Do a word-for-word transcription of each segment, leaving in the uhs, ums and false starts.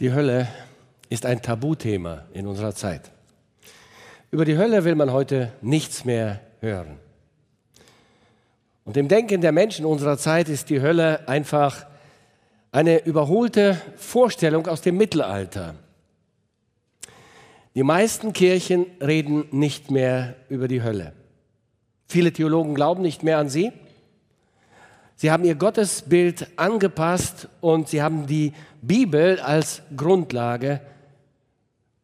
Die Hölle ist ein Tabuthema in unserer Zeit. Über die Hölle will man heute nichts mehr hören. Und im Denken der Menschen unserer Zeit ist die Hölle einfach eine überholte Vorstellung aus dem Mittelalter. Die meisten Kirchen reden nicht mehr über die Hölle. Viele Theologen glauben nicht mehr an sie. Sie haben ihr Gottesbild angepasst und sie haben die Bibel als Grundlage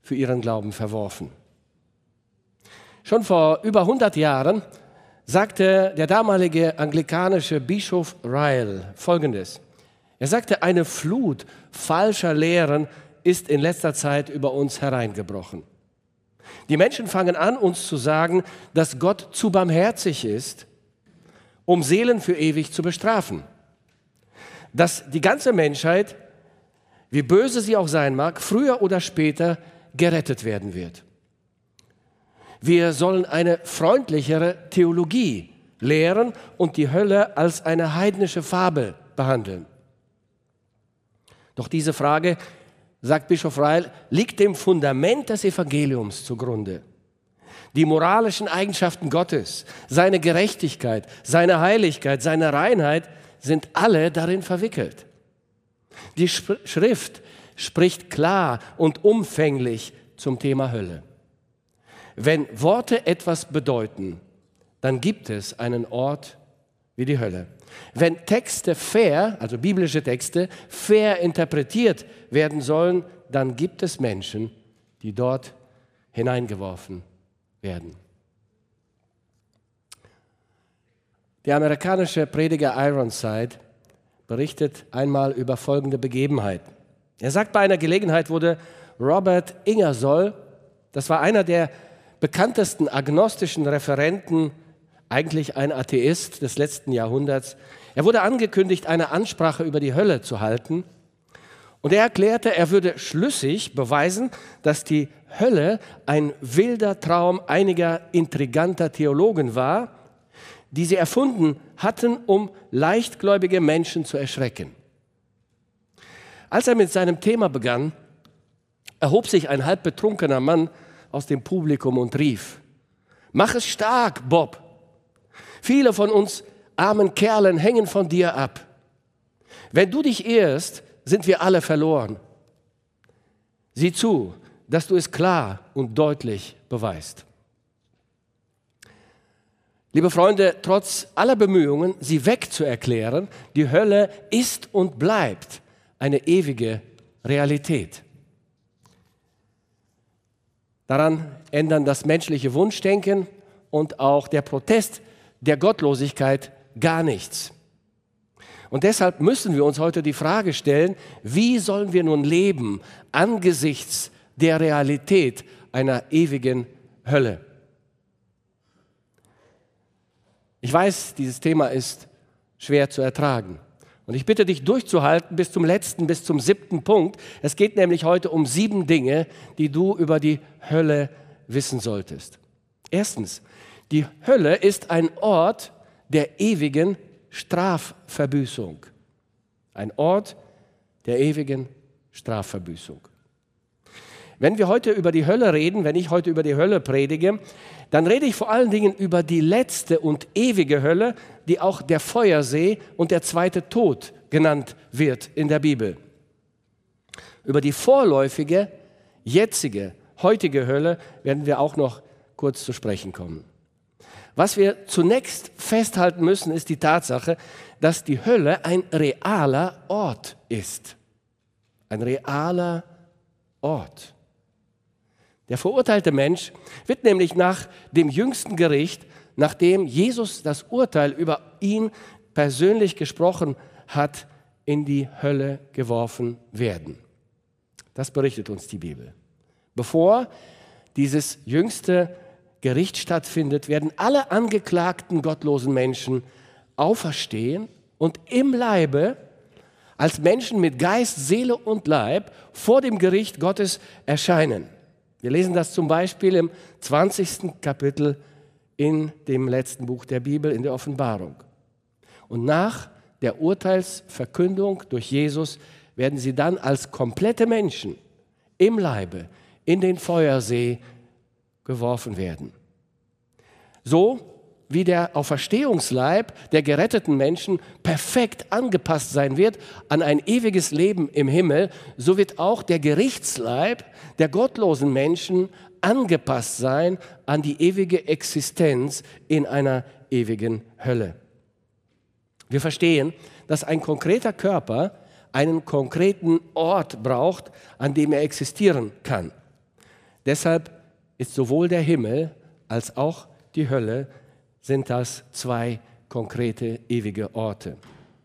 für ihren Glauben verworfen. Schon vor über hundert Jahren sagte der damalige anglikanische Bischof Ryle Folgendes. Er sagte, eine Flut falscher Lehren ist in letzter Zeit über uns hereingebrochen. Die Menschen fangen an, uns zu sagen, dass Gott zu barmherzig ist, um Seelen für ewig zu bestrafen. Dass die ganze Menschheit, wie böse sie auch sein mag, früher oder später gerettet werden wird. Wir sollen eine freundlichere Theologie lehren und die Hölle als eine heidnische Fabel behandeln. Doch diese Frage, sagt Bischof Ryle, liegt dem Fundament des Evangeliums zugrunde. Die moralischen Eigenschaften Gottes, seine Gerechtigkeit, seine Heiligkeit, seine Reinheit sind alle darin verwickelt. Die Schrift spricht klar und umfänglich zum Thema Hölle. Wenn Worte etwas bedeuten, dann gibt es einen Ort wie die Hölle. Wenn Texte fair, also biblische Texte, fair interpretiert werden sollen, dann gibt es Menschen, die dort hineingeworfen werden. Der amerikanische Prediger Ironside berichtet einmal über folgende Begebenheit. Er sagt, bei einer Gelegenheit wurde Robert Ingersoll, das war einer der bekanntesten agnostischen Referenten, eigentlich ein Atheist des letzten Jahrhunderts. Er wurde angekündigt, eine Ansprache über die Hölle zu halten. Und er erklärte, er würde schlüssig beweisen, dass die Hölle ein wilder Traum einiger intriganter Theologen war, die sie erfunden hatten, um leichtgläubige Menschen zu erschrecken. Als er mit seinem Thema begann, erhob sich ein halb betrunkener Mann aus dem Publikum und rief: "Mach es stark, Bob! Viele von uns armen Kerlen hängen von dir ab. Wenn du dich irrst, sind wir alle verloren. Sieh zu, dass du es klar und deutlich beweist." Liebe Freunde, trotz aller Bemühungen, sie wegzuerklären, die Hölle ist und bleibt eine ewige Realität. Daran ändern das menschliche Wunschdenken und auch der Protest der Gottlosigkeit gar nichts. Und deshalb müssen wir uns heute die Frage stellen, wie sollen wir nun leben angesichts der Realität einer ewigen Hölle? Ich weiß, dieses Thema ist schwer zu ertragen. Und ich bitte dich durchzuhalten bis zum letzten, bis zum siebten Punkt. Es geht nämlich heute um sieben Dinge, die du über die Hölle wissen solltest. Erstens, die Hölle ist ein Ort der ewigen Strafverbüßung. Ein Ort der ewigen Strafverbüßung. Wenn wir heute über die Hölle reden, wenn ich heute über die Hölle predige, dann rede ich vor allen Dingen über die letzte und ewige Hölle, die auch der Feuersee und der zweite Tod genannt wird in der Bibel. Über die vorläufige, jetzige, heutige Hölle werden wir auch noch kurz zu sprechen kommen. Was wir zunächst festhalten müssen, ist die Tatsache, dass die Hölle ein realer Ort ist. Ein realer Ort. Der verurteilte Mensch wird nämlich nach dem jüngsten Gericht, nachdem Jesus das Urteil über ihn persönlich gesprochen hat, in die Hölle geworfen werden. Das berichtet uns die Bibel. Bevor dieses jüngste Gericht Gericht stattfindet, werden alle angeklagten gottlosen Menschen auferstehen und im Leibe als Menschen mit Geist, Seele und Leib vor dem Gericht Gottes erscheinen. Wir lesen das zum Beispiel im zwanzigsten Kapitel in dem letzten Buch der Bibel, in der Offenbarung. Und nach der Urteilsverkündung durch Jesus werden sie dann als komplette Menschen im Leibe in den Feuersee geworfen werden. So wie der Auferstehungsleib der geretteten Menschen perfekt angepasst sein wird an ein ewiges Leben im Himmel, so wird auch der Gerichtsleib der gottlosen Menschen angepasst sein an die ewige Existenz in einer ewigen Hölle. Wir verstehen, dass ein konkreter Körper einen konkreten Ort braucht, an dem er existieren kann. Deshalb ist sowohl der Himmel als auch die Hölle sind das zwei konkrete ewige Orte.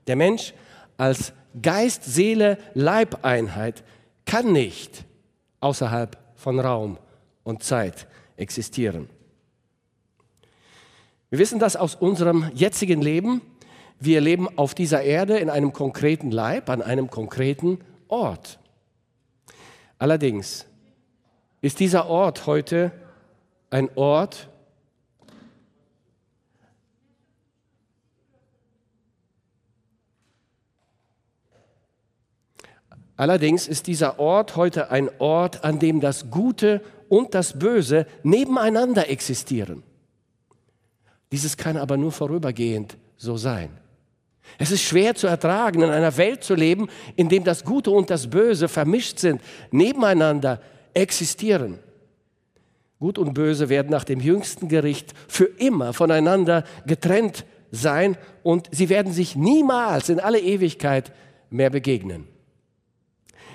Der Mensch als Geist, Seele, Leibeinheit kann nicht außerhalb von Raum und Zeit existieren. Wir wissen das aus unserem jetzigen Leben. Wir leben auf dieser Erde in einem konkreten Leib, an einem konkreten Ort. Allerdings ist dieser Ort heute ein Ort, Allerdings ist dieser Ort heute ein Ort, an dem das Gute und das Böse nebeneinander existieren. Dieses kann aber nur vorübergehend so sein. Es ist schwer zu ertragen, in einer Welt zu leben, in der das Gute und das Böse vermischt sind, nebeneinander existieren. Gut und Böse werden nach dem jüngsten Gericht für immer voneinander getrennt sein und sie werden sich niemals in alle Ewigkeit mehr begegnen.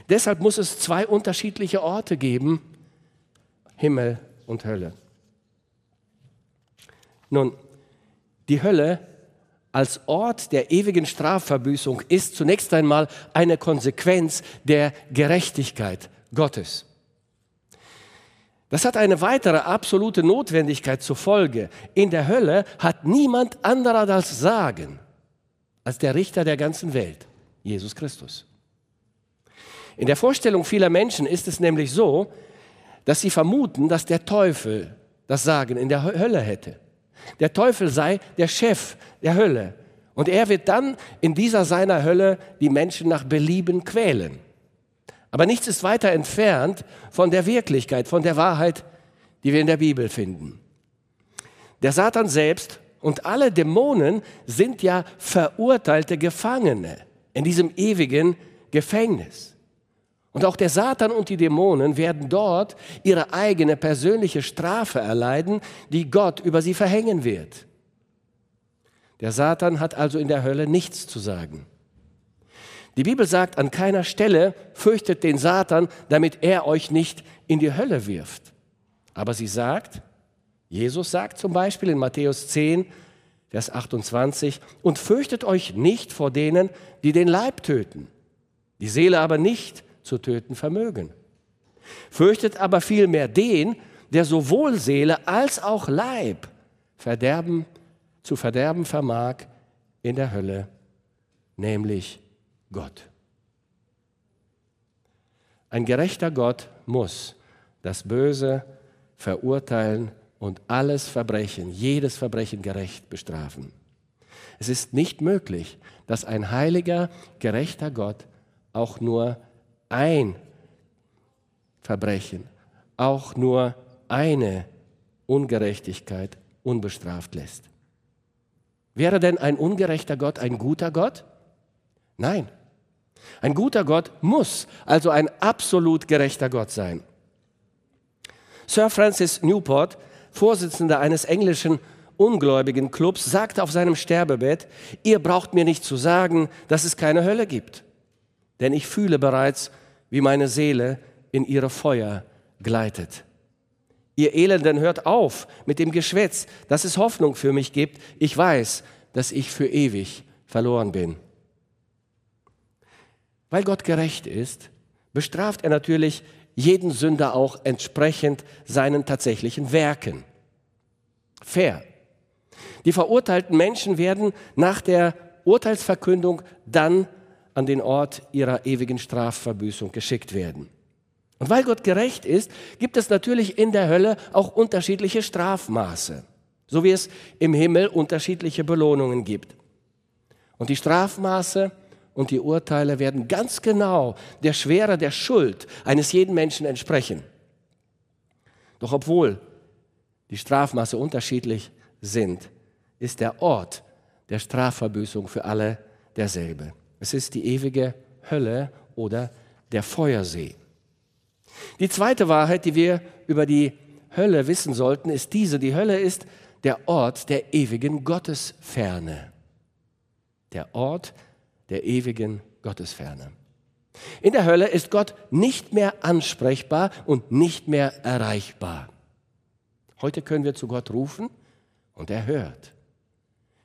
Deshalb muss es zwei unterschiedliche Orte geben, Himmel und Hölle. Nun, die Hölle als Ort der ewigen Strafverbüßung ist zunächst einmal eine Konsequenz der Gerechtigkeit Gottes. Das hat eine weitere absolute Notwendigkeit zur Folge. In der Hölle hat niemand anderer das Sagen als der Richter der ganzen Welt, Jesus Christus. In der Vorstellung vieler Menschen ist es nämlich so, dass sie vermuten, dass der Teufel das Sagen in der Hölle hätte. Der Teufel sei der Chef der Hölle und er wird dann in dieser seiner Hölle die Menschen nach Belieben quälen. Aber nichts ist weiter entfernt von der Wirklichkeit, von der Wahrheit, die wir in der Bibel finden. Der Satan selbst und alle Dämonen sind ja verurteilte Gefangene in diesem ewigen Gefängnis. Und auch der Satan und die Dämonen werden dort ihre eigene persönliche Strafe erleiden, die Gott über sie verhängen wird. Der Satan hat also in der Hölle nichts zu sagen. Die Bibel sagt, an keiner Stelle fürchtet den Satan, damit er euch nicht in die Hölle wirft. Aber sie sagt, Jesus sagt zum Beispiel in Matthäus zehn, Vers achtundzwanzig, und fürchtet euch nicht vor denen, die den Leib töten, die Seele aber nicht zu töten vermögen. Fürchtet aber vielmehr den, der sowohl Seele als auch Leib verderben, zu verderben vermag in der Hölle, nämlich Gott. Ein gerechter Gott muss das Böse verurteilen und alles Verbrechen, jedes Verbrechen gerecht bestrafen. Es ist nicht möglich, dass ein heiliger, gerechter Gott auch nur ein Verbrechen, auch nur eine Ungerechtigkeit unbestraft lässt. Wäre denn ein ungerechter Gott ein guter Gott? Nein. Ein guter Gott muss also ein absolut gerechter Gott sein. Sir Francis Newport, Vorsitzender eines englischen ungläubigen Clubs, sagte auf seinem Sterbebett, ihr braucht mir nicht zu sagen, dass es keine Hölle gibt, denn ich fühle bereits, wie meine Seele in ihre Feuer gleitet. Ihr Elenden, hört auf mit dem Geschwätz, dass es Hoffnung für mich gibt. Ich weiß, dass ich für ewig verloren bin. Weil Gott gerecht ist, bestraft er natürlich jeden Sünder auch entsprechend seinen tatsächlichen Werken. Fair. Die verurteilten Menschen werden nach der Urteilsverkündung dann an den Ort ihrer ewigen Strafverbüßung geschickt werden. Und weil Gott gerecht ist, gibt es natürlich in der Hölle auch unterschiedliche Strafmaße, so wie es im Himmel unterschiedliche Belohnungen gibt. Und die Strafmaße und die Urteile werden ganz genau der Schwere der Schuld eines jeden Menschen entsprechen. Doch obwohl die Strafmaße unterschiedlich sind, ist der Ort der Strafverbüßung für alle derselbe. Es ist die ewige Hölle oder der Feuersee. Die zweite Wahrheit, die wir über die Hölle wissen sollten, ist diese. Die Hölle ist der Ort der ewigen Gottesferne. Der Ort der ewigen Gottesferne. In der Hölle ist Gott nicht mehr ansprechbar und nicht mehr erreichbar. Heute können wir zu Gott rufen und er hört.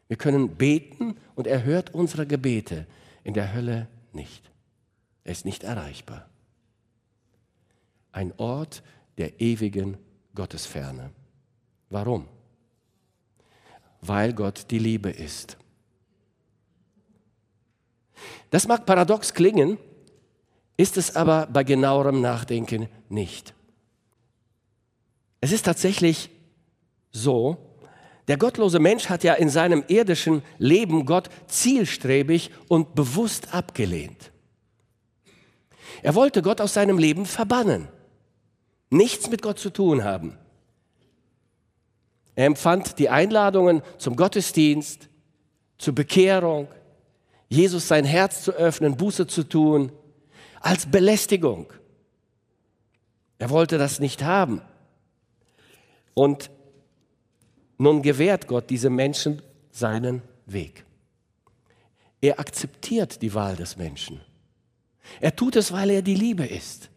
Wir können beten und er hört unsere Gebete. In der Hölle nicht. Er ist nicht erreichbar. Ein Ort der ewigen Gottesferne. Warum? Weil Gott die Liebe ist. Das mag paradox klingen, ist es aber bei genauerem Nachdenken nicht. Es ist tatsächlich so, der gottlose Mensch hat ja in seinem irdischen Leben Gott zielstrebig und bewusst abgelehnt. Er wollte Gott aus seinem Leben verbannen, nichts mit Gott zu tun haben. Er empfand die Einladungen zum Gottesdienst, zur Bekehrung, Jesus sein Herz zu öffnen, Buße zu tun, als Belästigung. Er wollte das nicht haben. Und nun gewährt Gott diesem Menschen seinen Weg. Er akzeptiert die Wahl des Menschen. Er tut es, weil er die Liebe ist.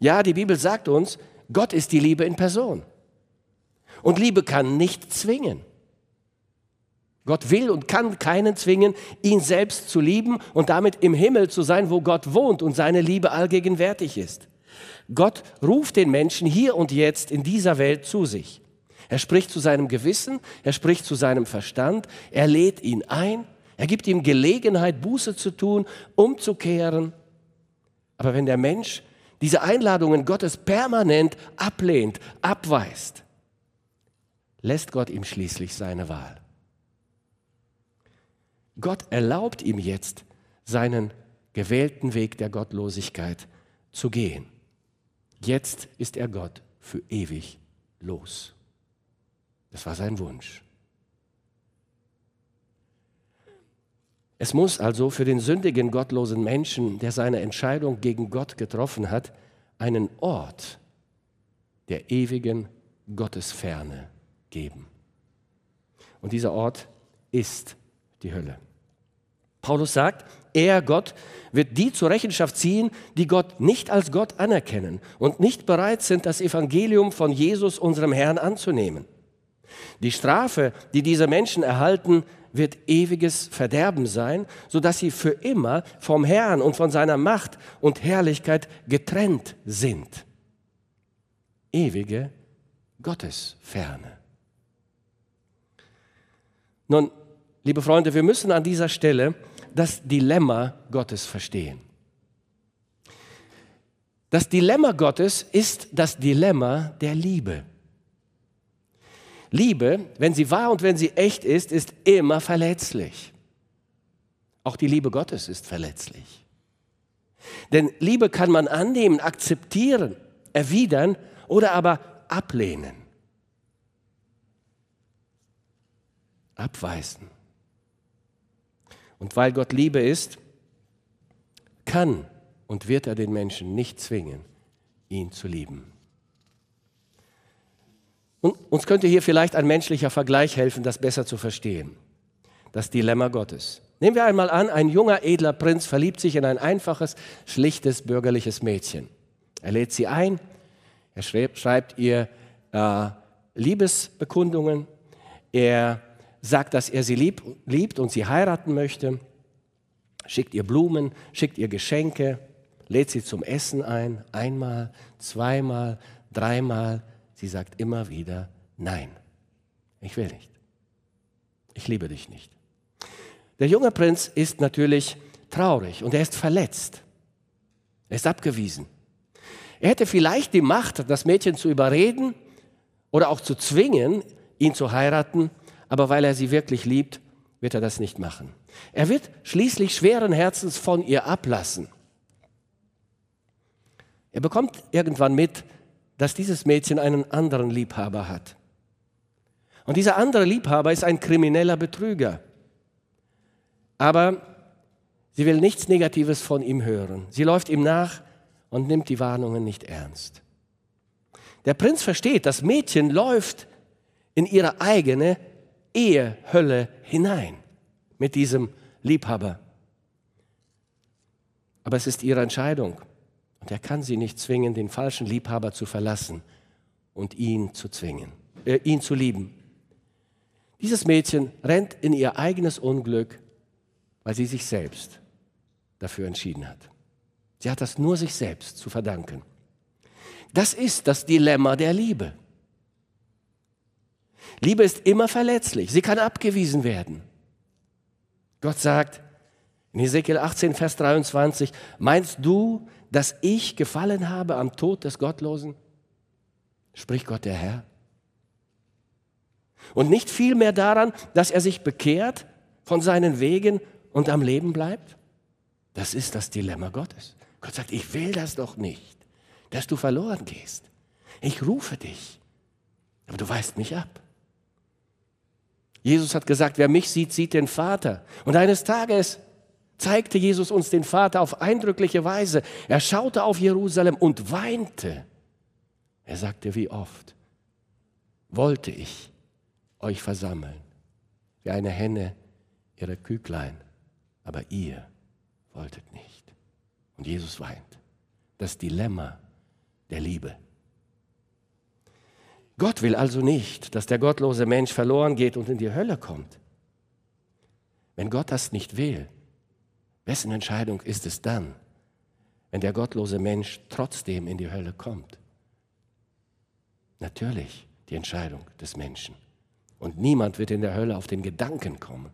Ja, die Bibel sagt uns, Gott ist die Liebe in Person. Und Liebe kann nicht zwingen. Gott will und kann keinen zwingen, ihn selbst zu lieben und damit im Himmel zu sein, wo Gott wohnt und seine Liebe allgegenwärtig ist. Gott ruft den Menschen hier und jetzt in dieser Welt zu sich. Er spricht zu seinem Gewissen, er spricht zu seinem Verstand, er lädt ihn ein, er gibt ihm Gelegenheit, Buße zu tun, umzukehren. Aber wenn der Mensch diese Einladungen Gottes permanent ablehnt, abweist, lässt Gott ihm schließlich seine Wahl. Gott erlaubt ihm jetzt, seinen gewählten Weg der Gottlosigkeit zu gehen. Jetzt ist er Gott für ewig los. Das war sein Wunsch. Es muss also für den sündigen, gottlosen Menschen, der seine Entscheidung gegen Gott getroffen hat, einen Ort der ewigen Gottesferne geben. Und dieser Ort ist die Hölle. Paulus sagt, er, Gott, wird die zur Rechenschaft ziehen, die Gott nicht als Gott anerkennen und nicht bereit sind, das Evangelium von Jesus, unserem Herrn, anzunehmen. Die Strafe, die diese Menschen erhalten, wird ewiges Verderben sein, sodass sie für immer vom Herrn und von seiner Macht und Herrlichkeit getrennt sind. Ewige Gottesferne. Nun, liebe Freunde, wir müssen an dieser Stelle das Dilemma Gottes verstehen. Das Dilemma Gottes ist das Dilemma der Liebe. Liebe, wenn sie wahr und wenn sie echt ist, ist immer verletzlich. Auch die Liebe Gottes ist verletzlich. Denn Liebe kann man annehmen, akzeptieren, erwidern oder aber ablehnen, abweisen. Und weil Gott Liebe ist, kann und wird er den Menschen nicht zwingen, ihn zu lieben. Und uns könnte hier vielleicht ein menschlicher Vergleich helfen, das besser zu verstehen. Das Dilemma Gottes. Nehmen wir einmal an, ein junger, edler Prinz verliebt sich in ein einfaches, schlichtes, bürgerliches Mädchen. Er lädt sie ein, er schreibt ihr äh, Liebesbekundungen, er sagt, dass er sie lieb, liebt und sie heiraten möchte, schickt ihr Blumen, schickt ihr Geschenke, lädt sie zum Essen ein, einmal, zweimal, dreimal. Sie sagt immer wieder, nein, ich will nicht, ich liebe dich nicht. Der junge Prinz ist natürlich traurig und er ist verletzt, er ist abgewiesen. Er hätte vielleicht die Macht, das Mädchen zu überreden oder auch zu zwingen, ihn zu heiraten, aber weil er sie wirklich liebt, wird er das nicht machen. Er wird schließlich schweren Herzens von ihr ablassen. Er bekommt irgendwann mit, dass dieses Mädchen einen anderen Liebhaber hat. Und dieser andere Liebhaber ist ein krimineller Betrüger. Aber sie will nichts Negatives von ihm hören. Sie läuft ihm nach und nimmt die Warnungen nicht ernst. Der Prinz versteht, das Mädchen läuft in ihre eigene Ehehölle hinein mit diesem Liebhaber. Aber es ist ihre Entscheidung. Und er kann sie nicht zwingen, den falschen Liebhaber zu verlassen und ihn zu zwingen, äh, ihn zu lieben. Dieses Mädchen rennt in ihr eigenes Unglück, weil sie sich selbst dafür entschieden hat. Sie hat das nur sich selbst zu verdanken. Das ist das Dilemma der Liebe. Liebe ist immer verletzlich. Sie kann abgewiesen werden. Gott sagt in Hesekiel achtzehn, Vers dreiundzwanzig, meinst du, dass ich gefallen habe am Tod des Gottlosen, spricht Gott der Herr. Und nicht viel mehr daran, dass er sich bekehrt von seinen Wegen und am Leben bleibt? Das ist das Dilemma Gottes. Gott sagt, ich will das doch nicht, dass du verloren gehst. Ich rufe dich, aber du weist mich ab. Jesus hat gesagt, wer mich sieht, sieht den Vater. Und eines Tages zeigte Jesus uns den Vater auf eindrückliche Weise. Er schaute auf Jerusalem und weinte. Er sagte, wie oft wollte ich euch versammeln, wie eine Henne ihre Küchlein, aber ihr wolltet nicht. Und Jesus weint. Das Dilemma der Liebe. Gott will also nicht, dass der gottlose Mensch verloren geht und in die Hölle kommt. Wenn Gott das nicht will, wessen Entscheidung ist es dann, wenn der gottlose Mensch trotzdem in die Hölle kommt? Natürlich die Entscheidung des Menschen. Und niemand wird in der Hölle auf den Gedanken kommen,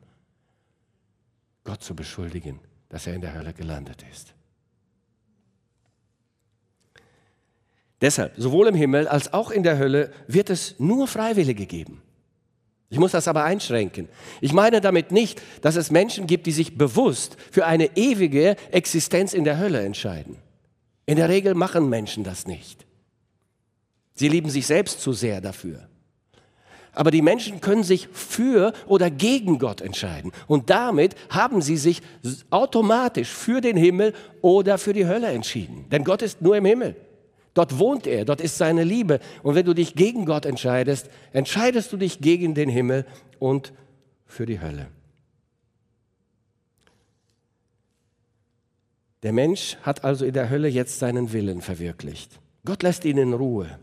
Gott zu beschuldigen, dass er in der Hölle gelandet ist. Deshalb, sowohl im Himmel als auch in der Hölle wird es nur Freiwillige geben. Ich muss das aber einschränken. Ich meine damit nicht, dass es Menschen gibt, die sich bewusst für eine ewige Existenz in der Hölle entscheiden. In der Regel machen Menschen das nicht. Sie lieben sich selbst zu sehr dafür. Aber die Menschen können sich für oder gegen Gott entscheiden. Und damit haben sie sich automatisch für den Himmel oder für die Hölle entschieden. Denn Gott ist nur im Himmel. Dort wohnt er, dort ist seine Liebe. Und wenn du dich gegen Gott entscheidest, entscheidest du dich gegen den Himmel und für die Hölle. Der Mensch hat also in der Hölle jetzt seinen Willen verwirklicht. Gott lässt ihn in Ruhe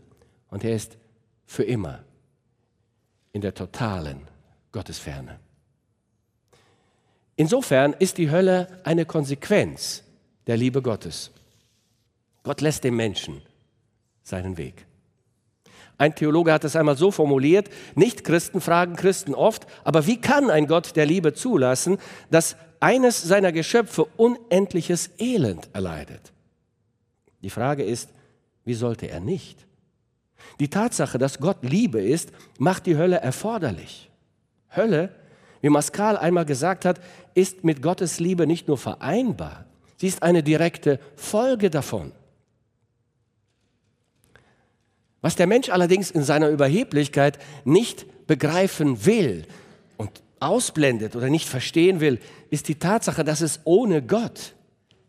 und er ist für immer in der totalen Gottesferne. Insofern ist die Hölle eine Konsequenz der Liebe Gottes. Gott lässt dem Menschen seinen Weg. Ein Theologe hat es einmal so formuliert, Nicht-Christen fragen Christen oft, aber wie kann ein Gott der Liebe zulassen, dass eines seiner Geschöpfe unendliches Elend erleidet? Die Frage ist, wie sollte er nicht? Die Tatsache, dass Gott Liebe ist, macht die Hölle erforderlich. Hölle, wie Pascal einmal gesagt hat, ist mit Gottes Liebe nicht nur vereinbar, sie ist eine direkte Folge davon. Was der Mensch allerdings in seiner Überheblichkeit nicht begreifen will und ausblendet oder nicht verstehen will, ist die Tatsache, dass es ohne Gott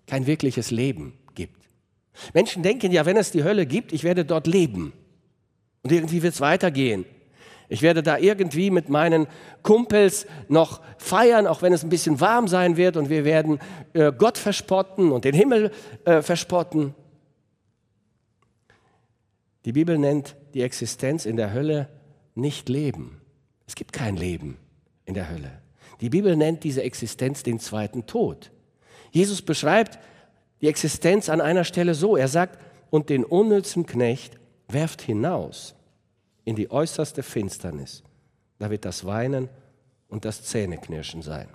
kein wirkliches Leben gibt. Menschen denken ja, wenn es die Hölle gibt, ich werde dort leben und irgendwie wird es weitergehen. Ich werde da irgendwie mit meinen Kumpels noch feiern, auch wenn es ein bisschen warm sein wird und wir werden äh, Gott verspotten und den Himmel äh, verspotten. Die Bibel nennt die Existenz in der Hölle nicht Leben. Es gibt kein Leben in der Hölle. Die Bibel nennt diese Existenz den zweiten Tod. Jesus beschreibt die Existenz an einer Stelle so. Er sagt, und den unnützen Knecht werft hinaus in die äußerste Finsternis. Da wird das Weinen und das Zähneknirschen sein.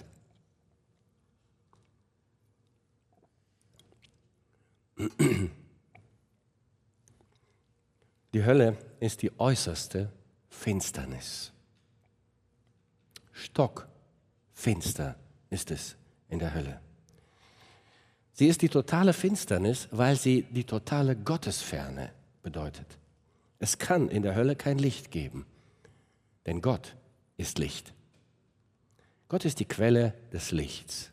Die Hölle ist die äußerste Finsternis. Stockfinsternis. finster ist es in der Hölle. Sie ist die totale Finsternis, weil sie die totale Gottesferne bedeutet. Es kann in der Hölle kein Licht geben, denn Gott ist Licht. Gott ist die Quelle des Lichts,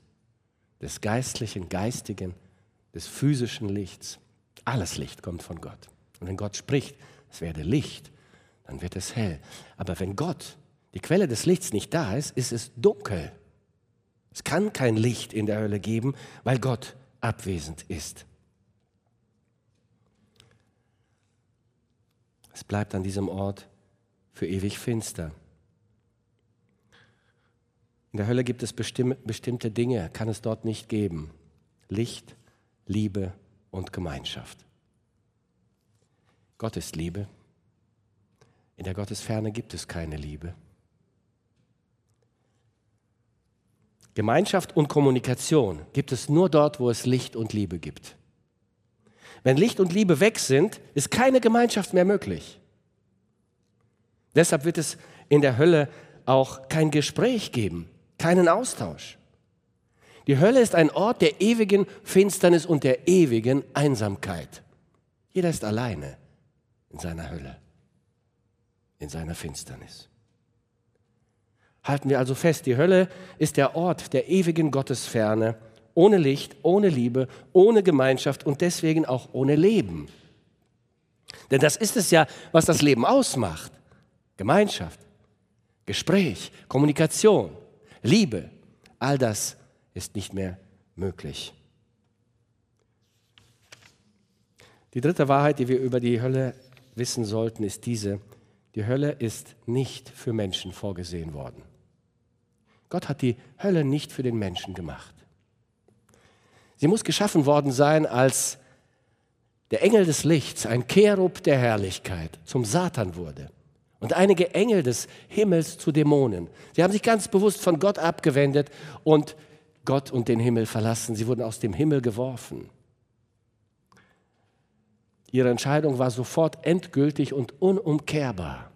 des geistlichen, geistigen, des physischen Lichts. Alles Licht kommt von Gott. Und wenn Gott spricht, es werde Licht, dann wird es hell. Aber wenn Gott, die Quelle des Lichts, nicht da ist, ist es dunkel. Es kann kein Licht in der Hölle geben, weil Gott abwesend ist. Es bleibt an diesem Ort für ewig finster. In der Hölle gibt es bestimmte Dinge, kann es dort nicht geben. Licht, Liebe und Gemeinschaft. Gott ist Liebe. In der Gottesferne gibt es keine Liebe. Gemeinschaft und Kommunikation gibt es nur dort, wo es Licht und Liebe gibt. Wenn Licht und Liebe weg sind, ist keine Gemeinschaft mehr möglich. Deshalb wird es in der Hölle auch kein Gespräch geben, keinen Austausch. Die Hölle ist ein Ort der ewigen Finsternis und der ewigen Einsamkeit. Jeder ist alleine in seiner Hölle, in seiner Finsternis. Halten wir also fest, die Hölle ist der Ort der ewigen Gottesferne, ohne Licht, ohne Liebe, ohne Gemeinschaft und deswegen auch ohne Leben. Denn das ist es ja, was das Leben ausmacht. Gemeinschaft, Gespräch, Kommunikation, Liebe, all das ist nicht mehr möglich. Die dritte Wahrheit, die wir über die Hölle wissen sollten, ist diese: Die Hölle ist nicht für Menschen vorgesehen worden. Gott hat die Hölle nicht für den Menschen gemacht. Sie muss geschaffen worden sein als der Engel des Lichts, ein Cherub der Herrlichkeit, zum Satan wurde. Und einige Engel des Himmels zu Dämonen. Sie haben sich ganz bewusst von Gott abgewendet und Gott und den Himmel verlassen. Sie wurden aus dem Himmel geworfen. Ihre Entscheidung war sofort endgültig und unumkehrbar.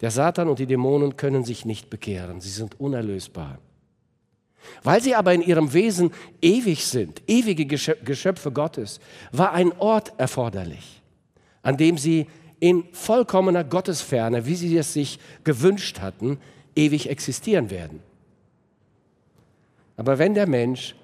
Der Satan und die Dämonen können sich nicht bekehren, sie sind unerlösbar. Weil sie aber in ihrem Wesen ewig sind, ewige Geschöpfe Gottes, war ein Ort erforderlich, an dem sie in vollkommener Gottesferne, wie sie es sich gewünscht hatten, ewig existieren werden. Aber wenn der Mensch,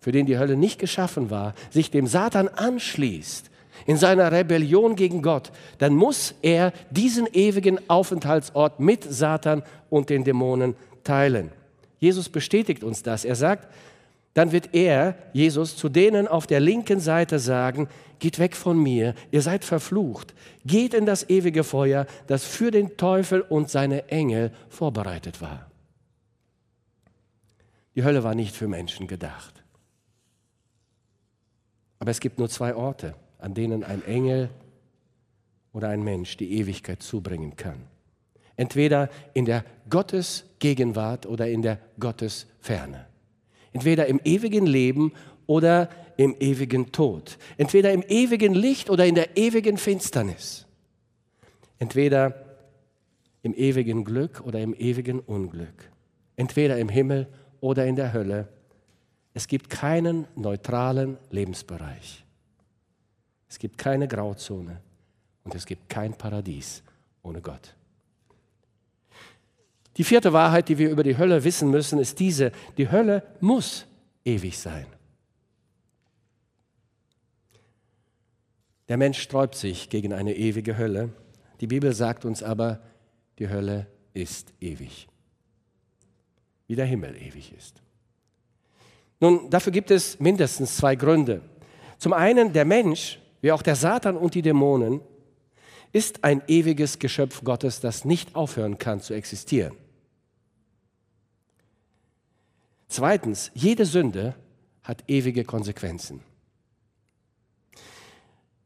für den die Hölle nicht geschaffen war, sich dem Satan anschließt in seiner Rebellion gegen Gott, dann muss er diesen ewigen Aufenthaltsort mit Satan und den Dämonen teilen. Jesus bestätigt uns das. Er sagt, dann wird er, Jesus, zu denen auf der linken Seite sagen: Geht weg von mir, ihr seid verflucht. Geht in das ewige Feuer, das für den Teufel und seine Engel vorbereitet war. Die Hölle war nicht für Menschen gedacht. Aber es gibt nur zwei Orte, an denen ein Engel oder ein Mensch die Ewigkeit zubringen kann. Entweder in der Gottesgegenwart oder in der Gottesferne. Entweder im ewigen Leben oder im ewigen Tod. Entweder im ewigen Licht oder in der ewigen Finsternis. Entweder im ewigen Glück oder im ewigen Unglück. Entweder im Himmel oder in der Hölle. Es gibt keinen neutralen Lebensbereich. Es gibt keine Grauzone und es gibt kein Paradies ohne Gott. Die vierte Wahrheit, die wir über die Hölle wissen müssen, ist diese: Die Hölle muss ewig sein. Der Mensch sträubt sich gegen eine ewige Hölle. Die Bibel sagt uns aber, die Hölle ist ewig, wie der Himmel ewig ist. Nun, dafür gibt es mindestens zwei Gründe. Zum einen, der Mensch, wie auch der Satan und die Dämonen, ist ein ewiges Geschöpf Gottes, das nicht aufhören kann zu existieren. Zweitens, jede Sünde hat ewige Konsequenzen.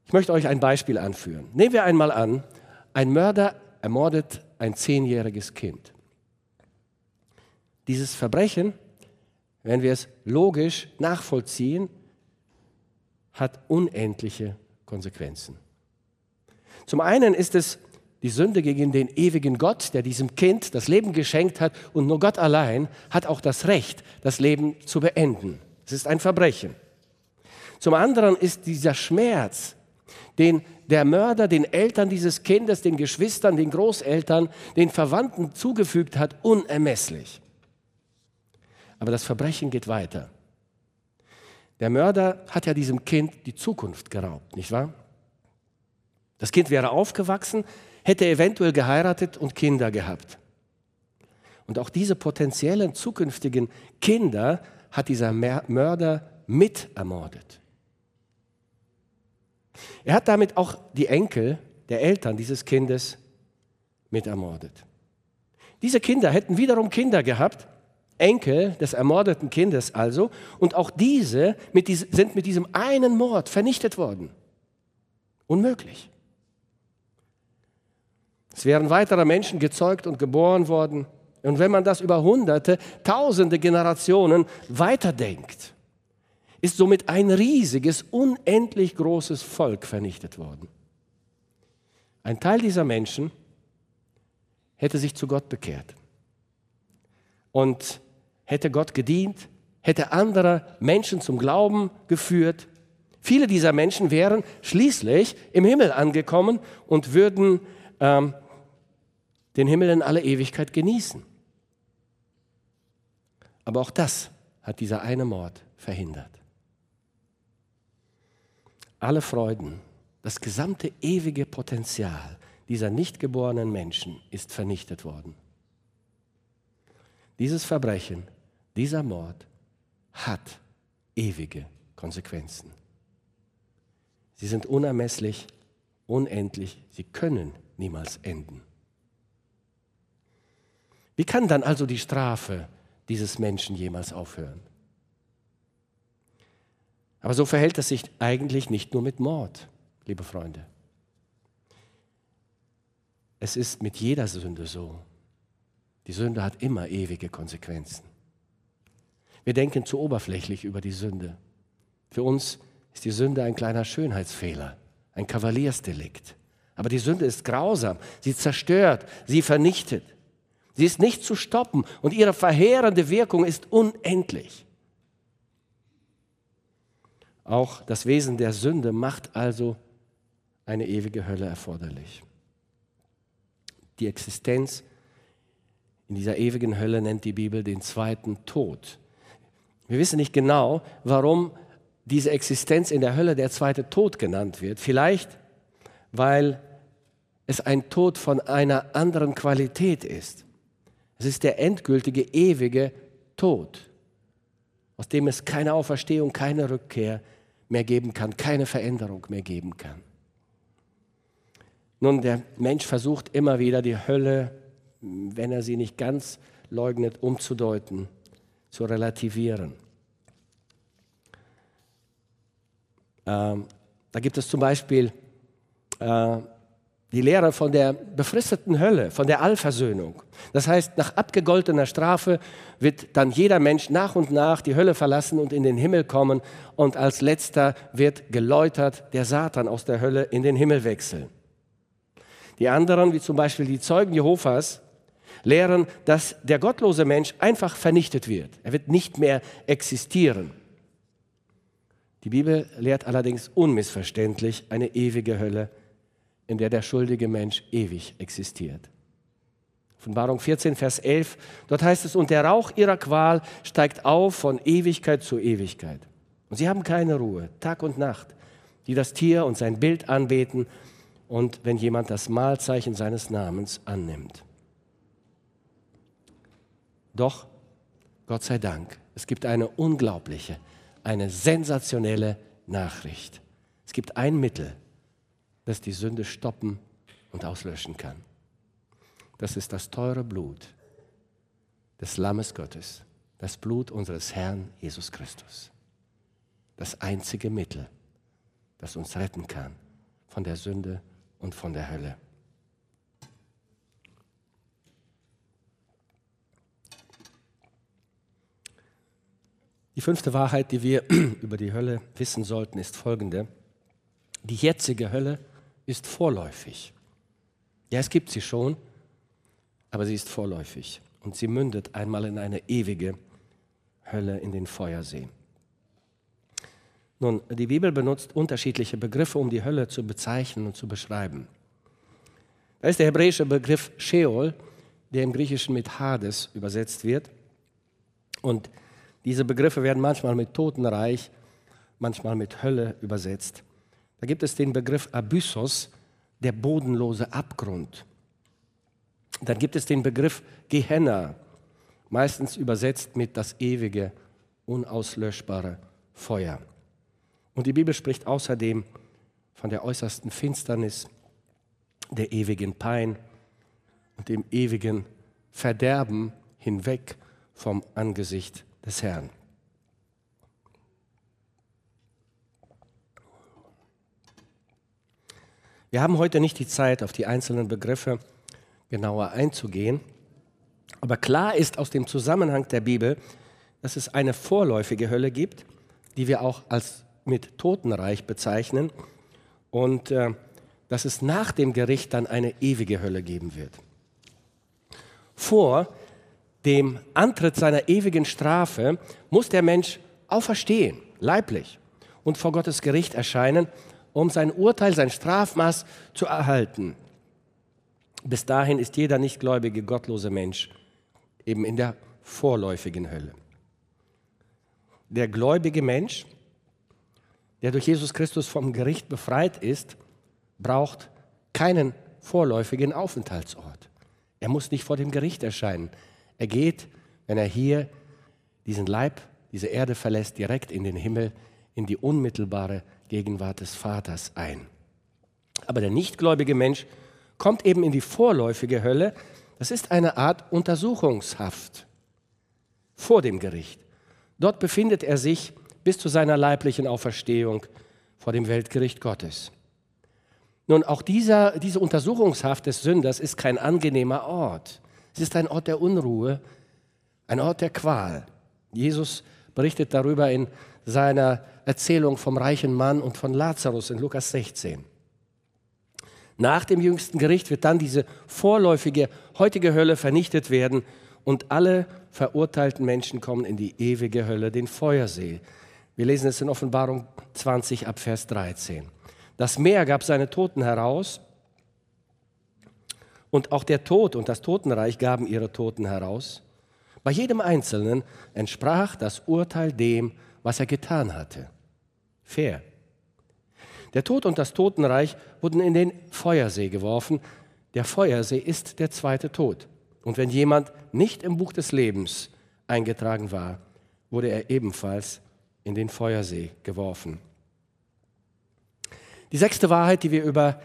Ich möchte euch ein Beispiel anführen. Nehmen wir einmal an, ein Mörder ermordet ein zehnjähriges Kind. Dieses Verbrechen, wenn wir es logisch nachvollziehen, hat unendliche Konsequenzen. Zum einen ist es Die Sünde gegen den ewigen Gott, der diesem Kind das Leben geschenkt hat, und nur Gott allein hat auch das Recht, das Leben zu beenden. Es ist ein Verbrechen. Zum anderen ist dieser Schmerz, den der Mörder den Eltern dieses Kindes, den Geschwistern, den Großeltern, den Verwandten zugefügt hat, unermesslich. Aber das Verbrechen geht weiter. Der Mörder hat ja diesem Kind die Zukunft geraubt, nicht wahr? Das Kind wäre aufgewachsen, hätte eventuell geheiratet und Kinder gehabt. Und auch diese potenziellen zukünftigen Kinder hat dieser Mörder mit ermordet. Er hat damit auch die Enkel der Eltern dieses Kindes mit ermordet. Diese Kinder hätten wiederum Kinder gehabt, Enkel des ermordeten Kindes also, und auch diese mit dies- sind mit diesem einen Mord vernichtet worden. Unmöglich. Es wären weitere Menschen gezeugt und geboren worden. Und wenn man das über hunderte, tausende Generationen weiterdenkt, ist somit ein riesiges, unendlich großes Volk vernichtet worden. Ein Teil dieser Menschen hätte sich zu Gott bekehrt und hätte Gott gedient, hätte andere Menschen zum Glauben geführt. Viele dieser Menschen wären schließlich im Himmel angekommen und würden ähm, den Himmel in alle Ewigkeit genießen. Aber auch das hat dieser eine Mord verhindert. Alle Freuden, das gesamte ewige Potenzial dieser nicht geborenen Menschen ist vernichtet worden. Dieses Verbrechen, dieser Mord hat ewige Konsequenzen. Sie sind unermesslich, unendlich, sie können niemals enden. Wie kann dann also die Strafe dieses Menschen jemals aufhören? Aber so verhält es sich eigentlich nicht nur mit Mord, liebe Freunde. Es ist mit jeder Sünde so. Die Sünde hat immer ewige Konsequenzen. Wir denken zu oberflächlich über die Sünde. Für uns ist die Sünde ein kleiner Schönheitsfehler, ein Kavaliersdelikt. Aber die Sünde ist grausam, sie zerstört, sie vernichtet. Sie ist nicht zu stoppen und ihre verheerende Wirkung ist unendlich. Auch das Wesen der Sünde macht also eine ewige Hölle erforderlich. Die Existenz in dieser ewigen Hölle nennt die Bibel den zweiten Tod. Wir wissen nicht genau, warum diese Existenz in der Hölle der zweite Tod genannt wird. Vielleicht, weil es ein Tod von einer anderen Qualität ist. Es ist der endgültige, ewige Tod, aus dem es keine Auferstehung, keine Rückkehr mehr geben kann, keine Veränderung mehr geben kann. Nun, der Mensch versucht immer wieder die Hölle, wenn er sie nicht ganz leugnet, umzudeuten, zu relativieren. Ähm, da gibt es zum Beispiel äh, die Lehre von der befristeten Hölle, von der Allversöhnung. Das heißt, nach abgegoltener Strafe wird dann jeder Mensch nach und nach die Hölle verlassen und in den Himmel kommen. Und als letzter wird geläutert der Satan aus der Hölle in den Himmel wechseln. Die anderen, wie zum Beispiel die Zeugen Jehovas, lehren, dass der gottlose Mensch einfach vernichtet wird. Er wird nicht mehr existieren. Die Bibel lehrt allerdings unmissverständlich eine ewige Hölle, in der der schuldige Mensch ewig existiert. Offenbarung vierzehn, Vers elf, dort heißt es, und der Rauch ihrer Qual steigt auf von Ewigkeit zu Ewigkeit. Und sie haben keine Ruhe, Tag und Nacht, die das Tier und sein Bild anbeten und wenn jemand das Mahlzeichen seines Namens annimmt. Doch, Gott sei Dank, es gibt eine unglaubliche, eine sensationelle Nachricht. Es gibt ein Mittel, das die Sünde stoppen und auslöschen kann. Das ist das teure Blut des Lammes Gottes, das Blut unseres Herrn Jesus Christus. Das einzige Mittel, das uns retten kann von der Sünde und von der Hölle. Die fünfte Wahrheit, die wir über die Hölle wissen sollten, ist folgende. Die jetzige Hölle ist vorläufig. Ja, es gibt sie schon, aber sie ist vorläufig und sie mündet einmal in eine ewige Hölle, in den Feuersee. Nun, die Bibel benutzt unterschiedliche Begriffe, um die Hölle zu bezeichnen und zu beschreiben. Da ist der hebräische Begriff Sheol, der im Griechischen mit Hades übersetzt wird. Und diese Begriffe werden manchmal mit Totenreich, manchmal mit Hölle übersetzt. Da gibt es den Begriff Abyssos, der bodenlose Abgrund. Dann gibt es den Begriff Gehenna, meistens übersetzt mit das ewige, unauslöschbare Feuer. Und die Bibel spricht außerdem von der äußersten Finsternis, der ewigen Pein und dem ewigen Verderben hinweg vom Angesicht des Herrn. Wir haben heute nicht die Zeit, auf die einzelnen Begriffe genauer einzugehen, aber klar ist aus dem Zusammenhang der Bibel, dass es eine vorläufige Hölle gibt, die wir auch als mit Totenreich bezeichnen, und äh, dass es nach dem Gericht dann eine ewige Hölle geben wird. Vor dem Antritt seiner ewigen Strafe muss der Mensch auferstehen, leiblich, und vor Gottes Gericht erscheinen, um sein Urteil, sein Strafmaß zu erhalten. Bis dahin ist jeder nichtgläubige, gottlose Mensch eben in der vorläufigen Hölle. Der gläubige Mensch, der durch Jesus Christus vom Gericht befreit ist, braucht keinen vorläufigen Aufenthaltsort. Er muss nicht vor dem Gericht erscheinen. Er geht, wenn er hier diesen Leib, diese Erde verlässt, direkt in den Himmel, in die unmittelbare Gegenwart des Vaters ein. Aber der nichtgläubige Mensch kommt eben in die vorläufige Hölle. Das ist eine Art Untersuchungshaft vor dem Gericht. Dort befindet er sich bis zu seiner leiblichen Auferstehung vor dem Weltgericht Gottes. Nun, auch dieser, diese Untersuchungshaft des Sünders ist kein angenehmer Ort. Es ist ein Ort der Unruhe, ein Ort der Qual. Jesus berichtet darüber in seiner Erzählung vom reichen Mann und von Lazarus in Lukas sechzehn. Nach dem jüngsten Gericht wird dann diese vorläufige, heutige Hölle vernichtet werden und alle verurteilten Menschen kommen in die ewige Hölle, den Feuersee. Wir lesen es in Offenbarung zwanzig ab Vers dreizehn. Das Meer gab seine Toten heraus und auch der Tod und das Totenreich gaben ihre Toten heraus. Bei jedem Einzelnen entsprach das Urteil dem, was er getan hatte. Fair. Der Tod und das Totenreich wurden in den Feuersee geworfen. Der Feuersee ist der zweite Tod. Und wenn jemand nicht im Buch des Lebens eingetragen war, wurde er ebenfalls in den Feuersee geworfen. Die sechste Wahrheit, die wir über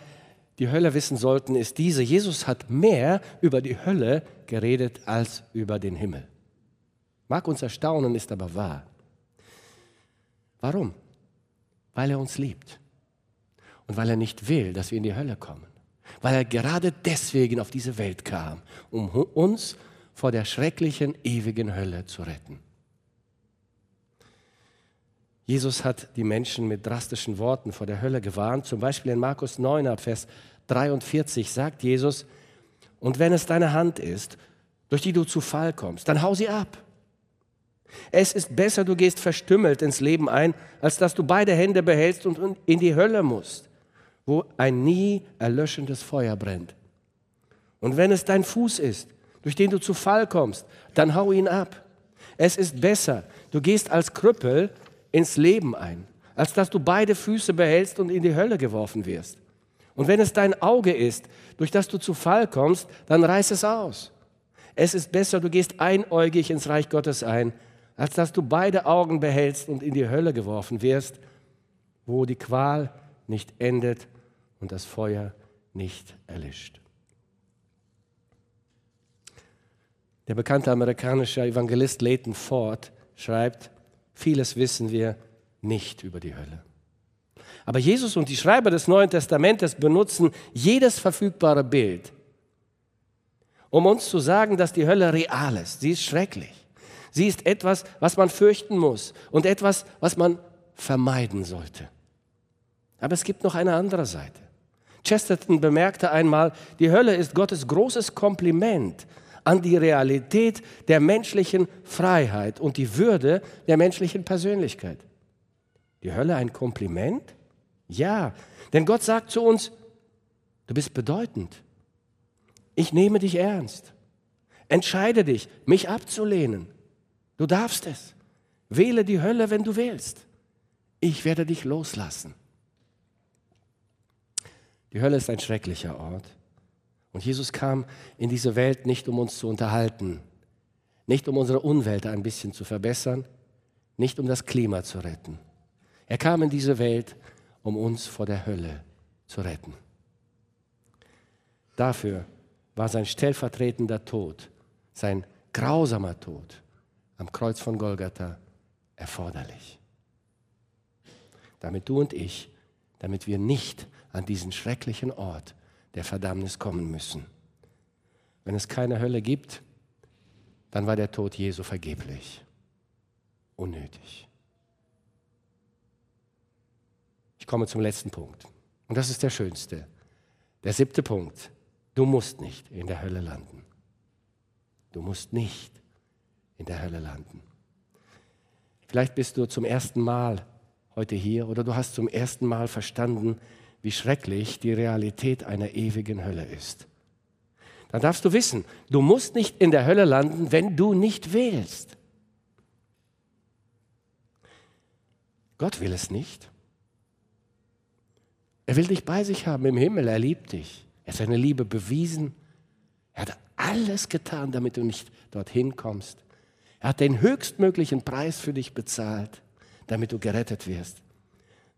die Hölle wissen sollten, ist diese: Jesus hat mehr über die Hölle geredet als über den Himmel. Mag uns erstaunen, ist aber wahr. Warum? Weil er uns liebt und weil er nicht will, dass wir in die Hölle kommen. Weil er gerade deswegen auf diese Welt kam, um uns vor der schrecklichen, ewigen Hölle zu retten. Jesus hat die Menschen mit drastischen Worten vor der Hölle gewarnt. Zum Beispiel in Markus neun, ab Vers dreiundvierzig sagt Jesus: Und wenn es deine Hand ist, durch die du zu Fall kommst, dann hau sie ab. Es ist besser, du gehst verstümmelt ins Leben ein, als dass du beide Hände behältst und in die Hölle musst, wo ein nie erlöschendes Feuer brennt. Und wenn es dein Fuß ist, durch den du zu Fall kommst, dann hau ihn ab. Es ist besser, du gehst als Krüppel ins Leben ein, als dass du beide Füße behältst und in die Hölle geworfen wirst. Und wenn es dein Auge ist, durch das du zu Fall kommst, dann reiß es aus. Es ist besser, du gehst einäugig ins Reich Gottes ein, als dass du beide Augen behältst und in die Hölle geworfen wirst, wo die Qual nicht endet und das Feuer nicht erlischt. Der bekannte amerikanische Evangelist Leighton Ford schreibt: Vieles wissen wir nicht über die Hölle. Aber Jesus und die Schreiber des Neuen Testamentes benutzen jedes verfügbare Bild, um uns zu sagen, dass die Hölle real ist. Sie ist schrecklich. Sie ist etwas, was man fürchten muss und etwas, was man vermeiden sollte. Aber es gibt noch eine andere Seite. Chesterton bemerkte einmal, die Hölle ist Gottes großes Kompliment an die Realität der menschlichen Freiheit und die Würde der menschlichen Persönlichkeit. Die Hölle ein Kompliment? Ja, denn Gott sagt zu uns, du bist bedeutend. Ich nehme dich ernst. Entscheide dich, mich abzulehnen. Du darfst es. Wähle die Hölle, wenn du willst. Ich werde dich loslassen. Die Hölle ist ein schrecklicher Ort. Und Jesus kam in diese Welt nicht, um uns zu unterhalten, nicht um unsere Umwelt ein bisschen zu verbessern, nicht um das Klima zu retten. Er kam in diese Welt, um uns vor der Hölle zu retten. Dafür war sein stellvertretender Tod, sein grausamer Tod am Kreuz von Golgatha erforderlich. Damit du und ich, damit wir nicht an diesen schrecklichen Ort der Verdammnis kommen müssen. Wenn es keine Hölle gibt, dann war der Tod Jesu vergeblich, unnötig. Ich komme zum letzten Punkt. Und das ist der schönste. Der siebte Punkt. Du musst nicht in der Hölle landen. Du musst nicht in der Hölle landen. Vielleicht bist du zum ersten Mal heute hier oder du hast zum ersten Mal verstanden, wie schrecklich die Realität einer ewigen Hölle ist. Dann darfst du wissen, du musst nicht in der Hölle landen, wenn du nicht willst. Gott will es nicht. Er will dich bei sich haben im Himmel, er liebt dich. Er hat seine Liebe bewiesen. Er hat alles getan, damit du nicht dorthin kommst. Er hat den höchstmöglichen Preis für dich bezahlt, damit du gerettet wirst.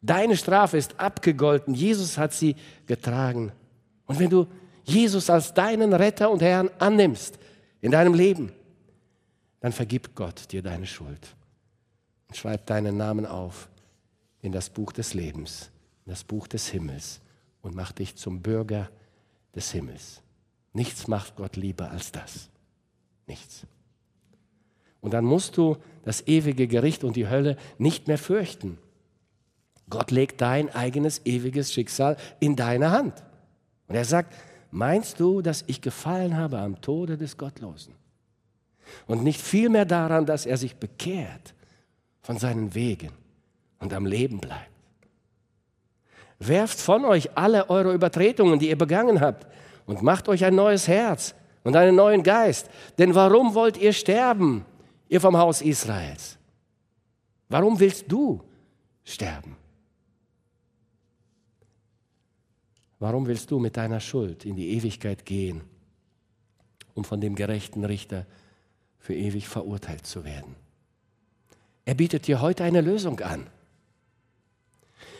Deine Strafe ist abgegolten, Jesus hat sie getragen. Und wenn du Jesus als deinen Retter und Herrn annimmst in deinem Leben, dann vergibt Gott dir deine Schuld und schreibt deinen Namen auf in das Buch des Lebens, in das Buch des Himmels und macht dich zum Bürger des Himmels. Nichts macht Gott lieber als das. Nichts. Und dann musst du das ewige Gericht und die Hölle nicht mehr fürchten. Gott legt dein eigenes ewiges Schicksal in deine Hand. Und er sagt, meinst du, dass ich gefallen habe am Tode des Gottlosen? Und nicht vielmehr daran, dass er sich bekehrt von seinen Wegen und am Leben bleibt. Werft von euch alle eure Übertretungen, die ihr begangen habt, und macht euch ein neues Herz und einen neuen Geist. Denn warum wollt ihr sterben, ihr vom Haus Israels? Warum willst du sterben? Warum willst du mit deiner Schuld in die Ewigkeit gehen, um von dem gerechten Richter für ewig verurteilt zu werden? Er bietet dir heute eine Lösung an.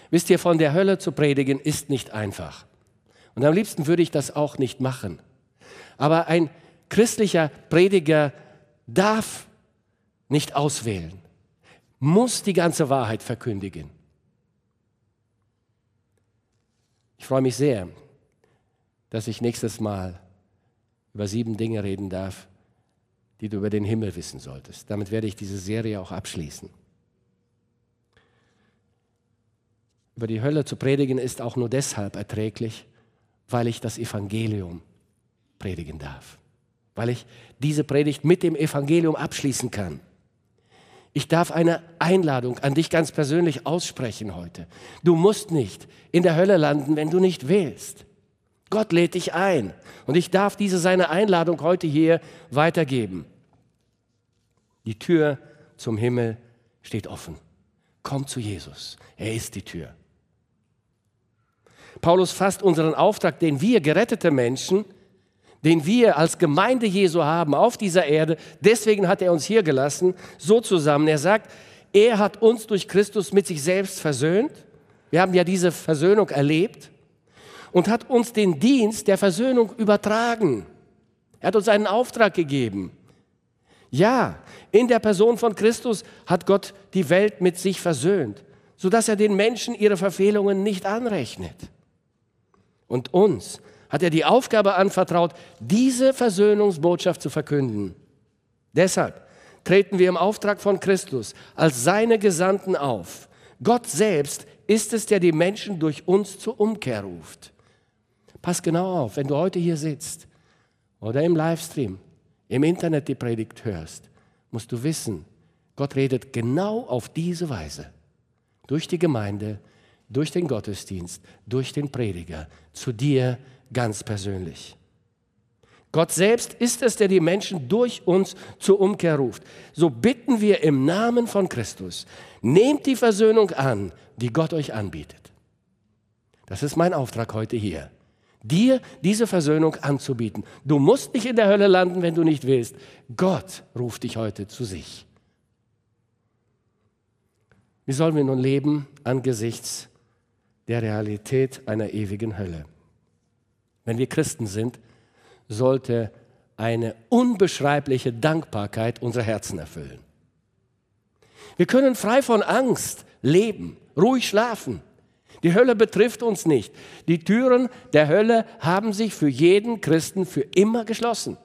Wisst ihr, von der Hölle zu predigen, ist nicht einfach. Und am liebsten würde ich das auch nicht machen. Aber ein christlicher Prediger darf nicht auswählen, muss die ganze Wahrheit verkündigen. Ich freue mich sehr, dass ich nächstes Mal über sieben Dinge reden darf, die du über den Himmel wissen solltest. Damit werde ich diese Serie auch abschließen. Über die Hölle zu predigen ist auch nur deshalb erträglich, weil ich das Evangelium predigen darf. Weil ich diese Predigt mit dem Evangelium abschließen kann. Ich darf eine Einladung an dich ganz persönlich aussprechen heute. Du musst nicht in der Hölle landen, wenn du nicht willst. Gott lädt dich ein und ich darf diese seine Einladung heute hier weitergeben. Die Tür zum Himmel steht offen. Komm zu Jesus, er ist die Tür. Paulus fasst unseren Auftrag, den wir gerettete Menschen, den wir als Gemeinde Jesu haben auf dieser Erde, deswegen hat er uns hier gelassen, so zusammen. Er sagt, er hat uns durch Christus mit sich selbst versöhnt. Wir haben ja diese Versöhnung erlebt und hat uns den Dienst der Versöhnung übertragen. Er hat uns einen Auftrag gegeben. Ja, in der Person von Christus hat Gott die Welt mit sich versöhnt, sodass er den Menschen ihre Verfehlungen nicht anrechnet. Und uns hat er die Aufgabe anvertraut, diese Versöhnungsbotschaft zu verkünden. Deshalb treten wir im Auftrag von Christus als seine Gesandten auf. Gott selbst ist es, der die Menschen durch uns zur Umkehr ruft. Pass genau auf, wenn du heute hier sitzt oder im Livestream, im Internet die Predigt hörst, musst du wissen, Gott redet genau auf diese Weise. Durch die Gemeinde, durch den Gottesdienst, durch den Prediger, zu dir ganz persönlich. Gott selbst ist es, der die Menschen durch uns zur Umkehr ruft. So bitten wir im Namen von Christus, nehmt die Versöhnung an, die Gott euch anbietet. Das ist mein Auftrag heute hier, dir diese Versöhnung anzubieten. Du musst nicht in der Hölle landen, wenn du nicht willst. Gott ruft dich heute zu sich. Wie sollen wir nun leben angesichts der Realität einer ewigen Hölle? Wenn wir Christen sind, sollte eine unbeschreibliche Dankbarkeit unsere Herzen erfüllen. Wir können frei von Angst leben, ruhig schlafen. Die Hölle betrifft uns nicht. Die Türen der Hölle haben sich für jeden Christen für immer geschlossen.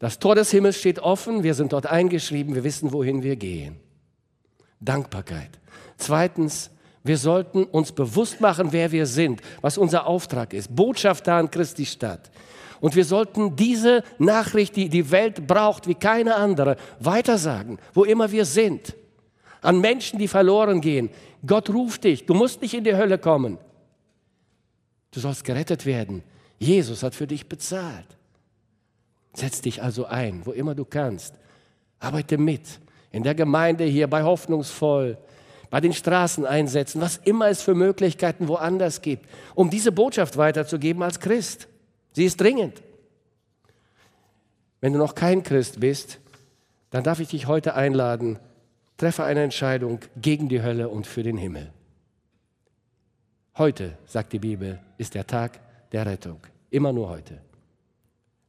Das Tor des Himmels steht offen, wir sind dort eingeschrieben, wir wissen, wohin wir gehen. Dankbarkeit. Zweitens, wir sollten uns bewusst machen, wer wir sind, was unser Auftrag ist. Botschafter an Christi Stadt. Und wir sollten diese Nachricht, die die Welt braucht wie keine andere, weitersagen, wo immer wir sind. An Menschen, die verloren gehen. Gott ruft dich, du musst nicht in die Hölle kommen. Du sollst gerettet werden. Jesus hat für dich bezahlt. Setz dich also ein, wo immer du kannst. Arbeite mit, in der Gemeinde hier, bei Hoffnungsvoll, bei den Straßeneinsätzen, was immer es für Möglichkeiten woanders gibt, um diese Botschaft weiterzugeben als Christ. Sie ist dringend. Wenn du noch kein Christ bist, dann darf ich dich heute einladen, treffe eine Entscheidung gegen die Hölle und für den Himmel. Heute, sagt die Bibel, ist der Tag der Rettung. Immer nur heute.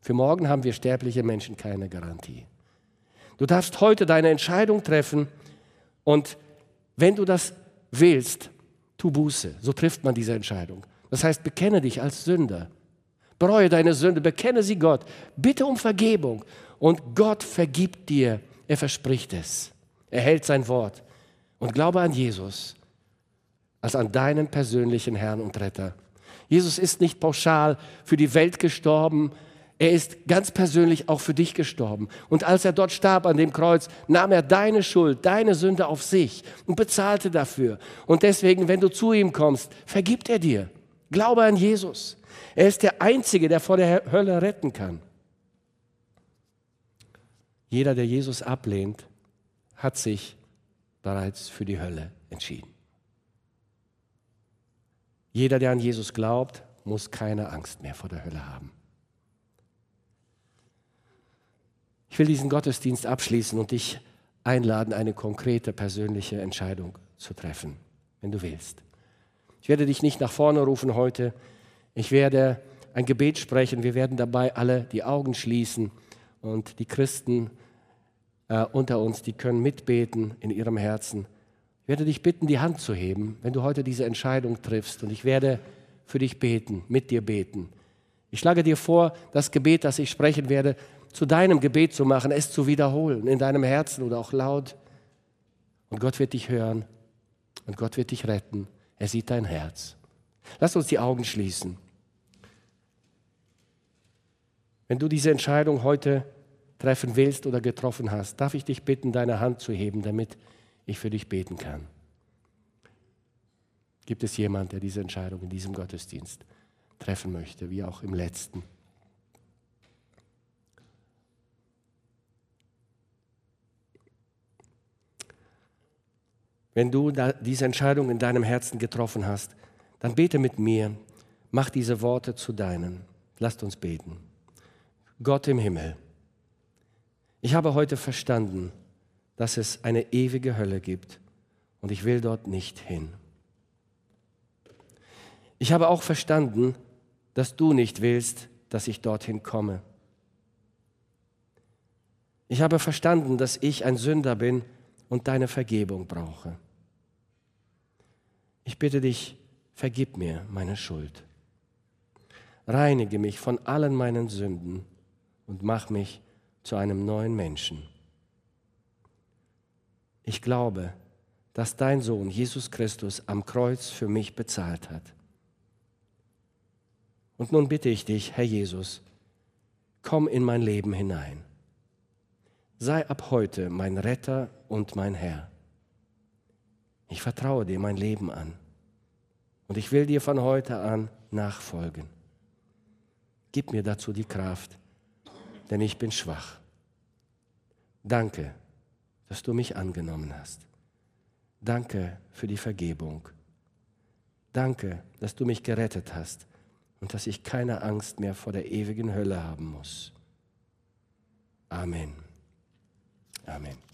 Für morgen haben wir sterbliche Menschen keine Garantie. Du darfst heute deine Entscheidung treffen und wenn du das willst, tu Buße. So trifft man diese Entscheidung. Das heißt, bekenne dich als Sünder. Bereue deine Sünde, bekenne sie Gott. Bitte um Vergebung. Und Gott vergibt dir. Er verspricht es. Er hält sein Wort. Und glaube an Jesus als an deinen persönlichen Herrn und Retter. Jesus ist nicht pauschal für die Welt gestorben. Er ist ganz persönlich auch für dich gestorben. Und als er dort starb an dem Kreuz, nahm er deine Schuld, deine Sünde auf sich und bezahlte dafür. Und deswegen, wenn du zu ihm kommst, vergibt er dir. Glaube an Jesus. Er ist der Einzige, der vor der Hölle retten kann. Jeder, der Jesus ablehnt, hat sich bereits für die Hölle entschieden. Jeder, der an Jesus glaubt, muss keine Angst mehr vor der Hölle haben. Ich will diesen Gottesdienst abschließen und dich einladen, eine konkrete persönliche Entscheidung zu treffen, wenn du willst. Ich werde dich nicht nach vorne rufen heute. Ich werde ein Gebet sprechen. Wir werden dabei alle die Augen schließen und die Christen äh, unter uns, die können mitbeten in ihrem Herzen. Ich werde dich bitten, die Hand zu heben, wenn du heute diese Entscheidung triffst. Und ich werde für dich beten, mit dir beten. Ich schlage dir vor, das Gebet, das ich sprechen werde, zu deinem Gebet zu machen, es zu wiederholen, in deinem Herzen oder auch laut. Und Gott wird dich hören und Gott wird dich retten. Er sieht dein Herz. Lass uns die Augen schließen. Wenn du diese Entscheidung heute treffen willst oder getroffen hast, darf ich dich bitten, deine Hand zu heben, damit ich für dich beten kann. Gibt es jemanden, der diese Entscheidung in diesem Gottesdienst treffen möchte, wie auch im letzten? Wenn du diese Entscheidung in deinem Herzen getroffen hast, dann bete mit mir, mach diese Worte zu deinen. Lasst uns beten. Gott im Himmel, ich habe heute verstanden, dass es eine ewige Hölle gibt und ich will dort nicht hin. Ich habe auch verstanden, dass du nicht willst, dass ich dorthin komme. Ich habe verstanden, dass ich ein Sünder bin und deine Vergebung brauche. Ich bitte dich, vergib mir meine Schuld. Reinige mich von allen meinen Sünden und mach mich zu einem neuen Menschen. Ich glaube, dass dein Sohn Jesus Christus am Kreuz für mich bezahlt hat. Und nun bitte ich dich, Herr Jesus, komm in mein Leben hinein. Sei ab heute mein Retter und mein Herr. Ich vertraue dir mein Leben an und ich will dir von heute an nachfolgen. Gib mir dazu die Kraft, denn ich bin schwach. Danke, dass du mich angenommen hast. Danke für die Vergebung. Danke, dass du mich gerettet hast und dass ich keine Angst mehr vor der ewigen Hölle haben muss. Amen. Amen.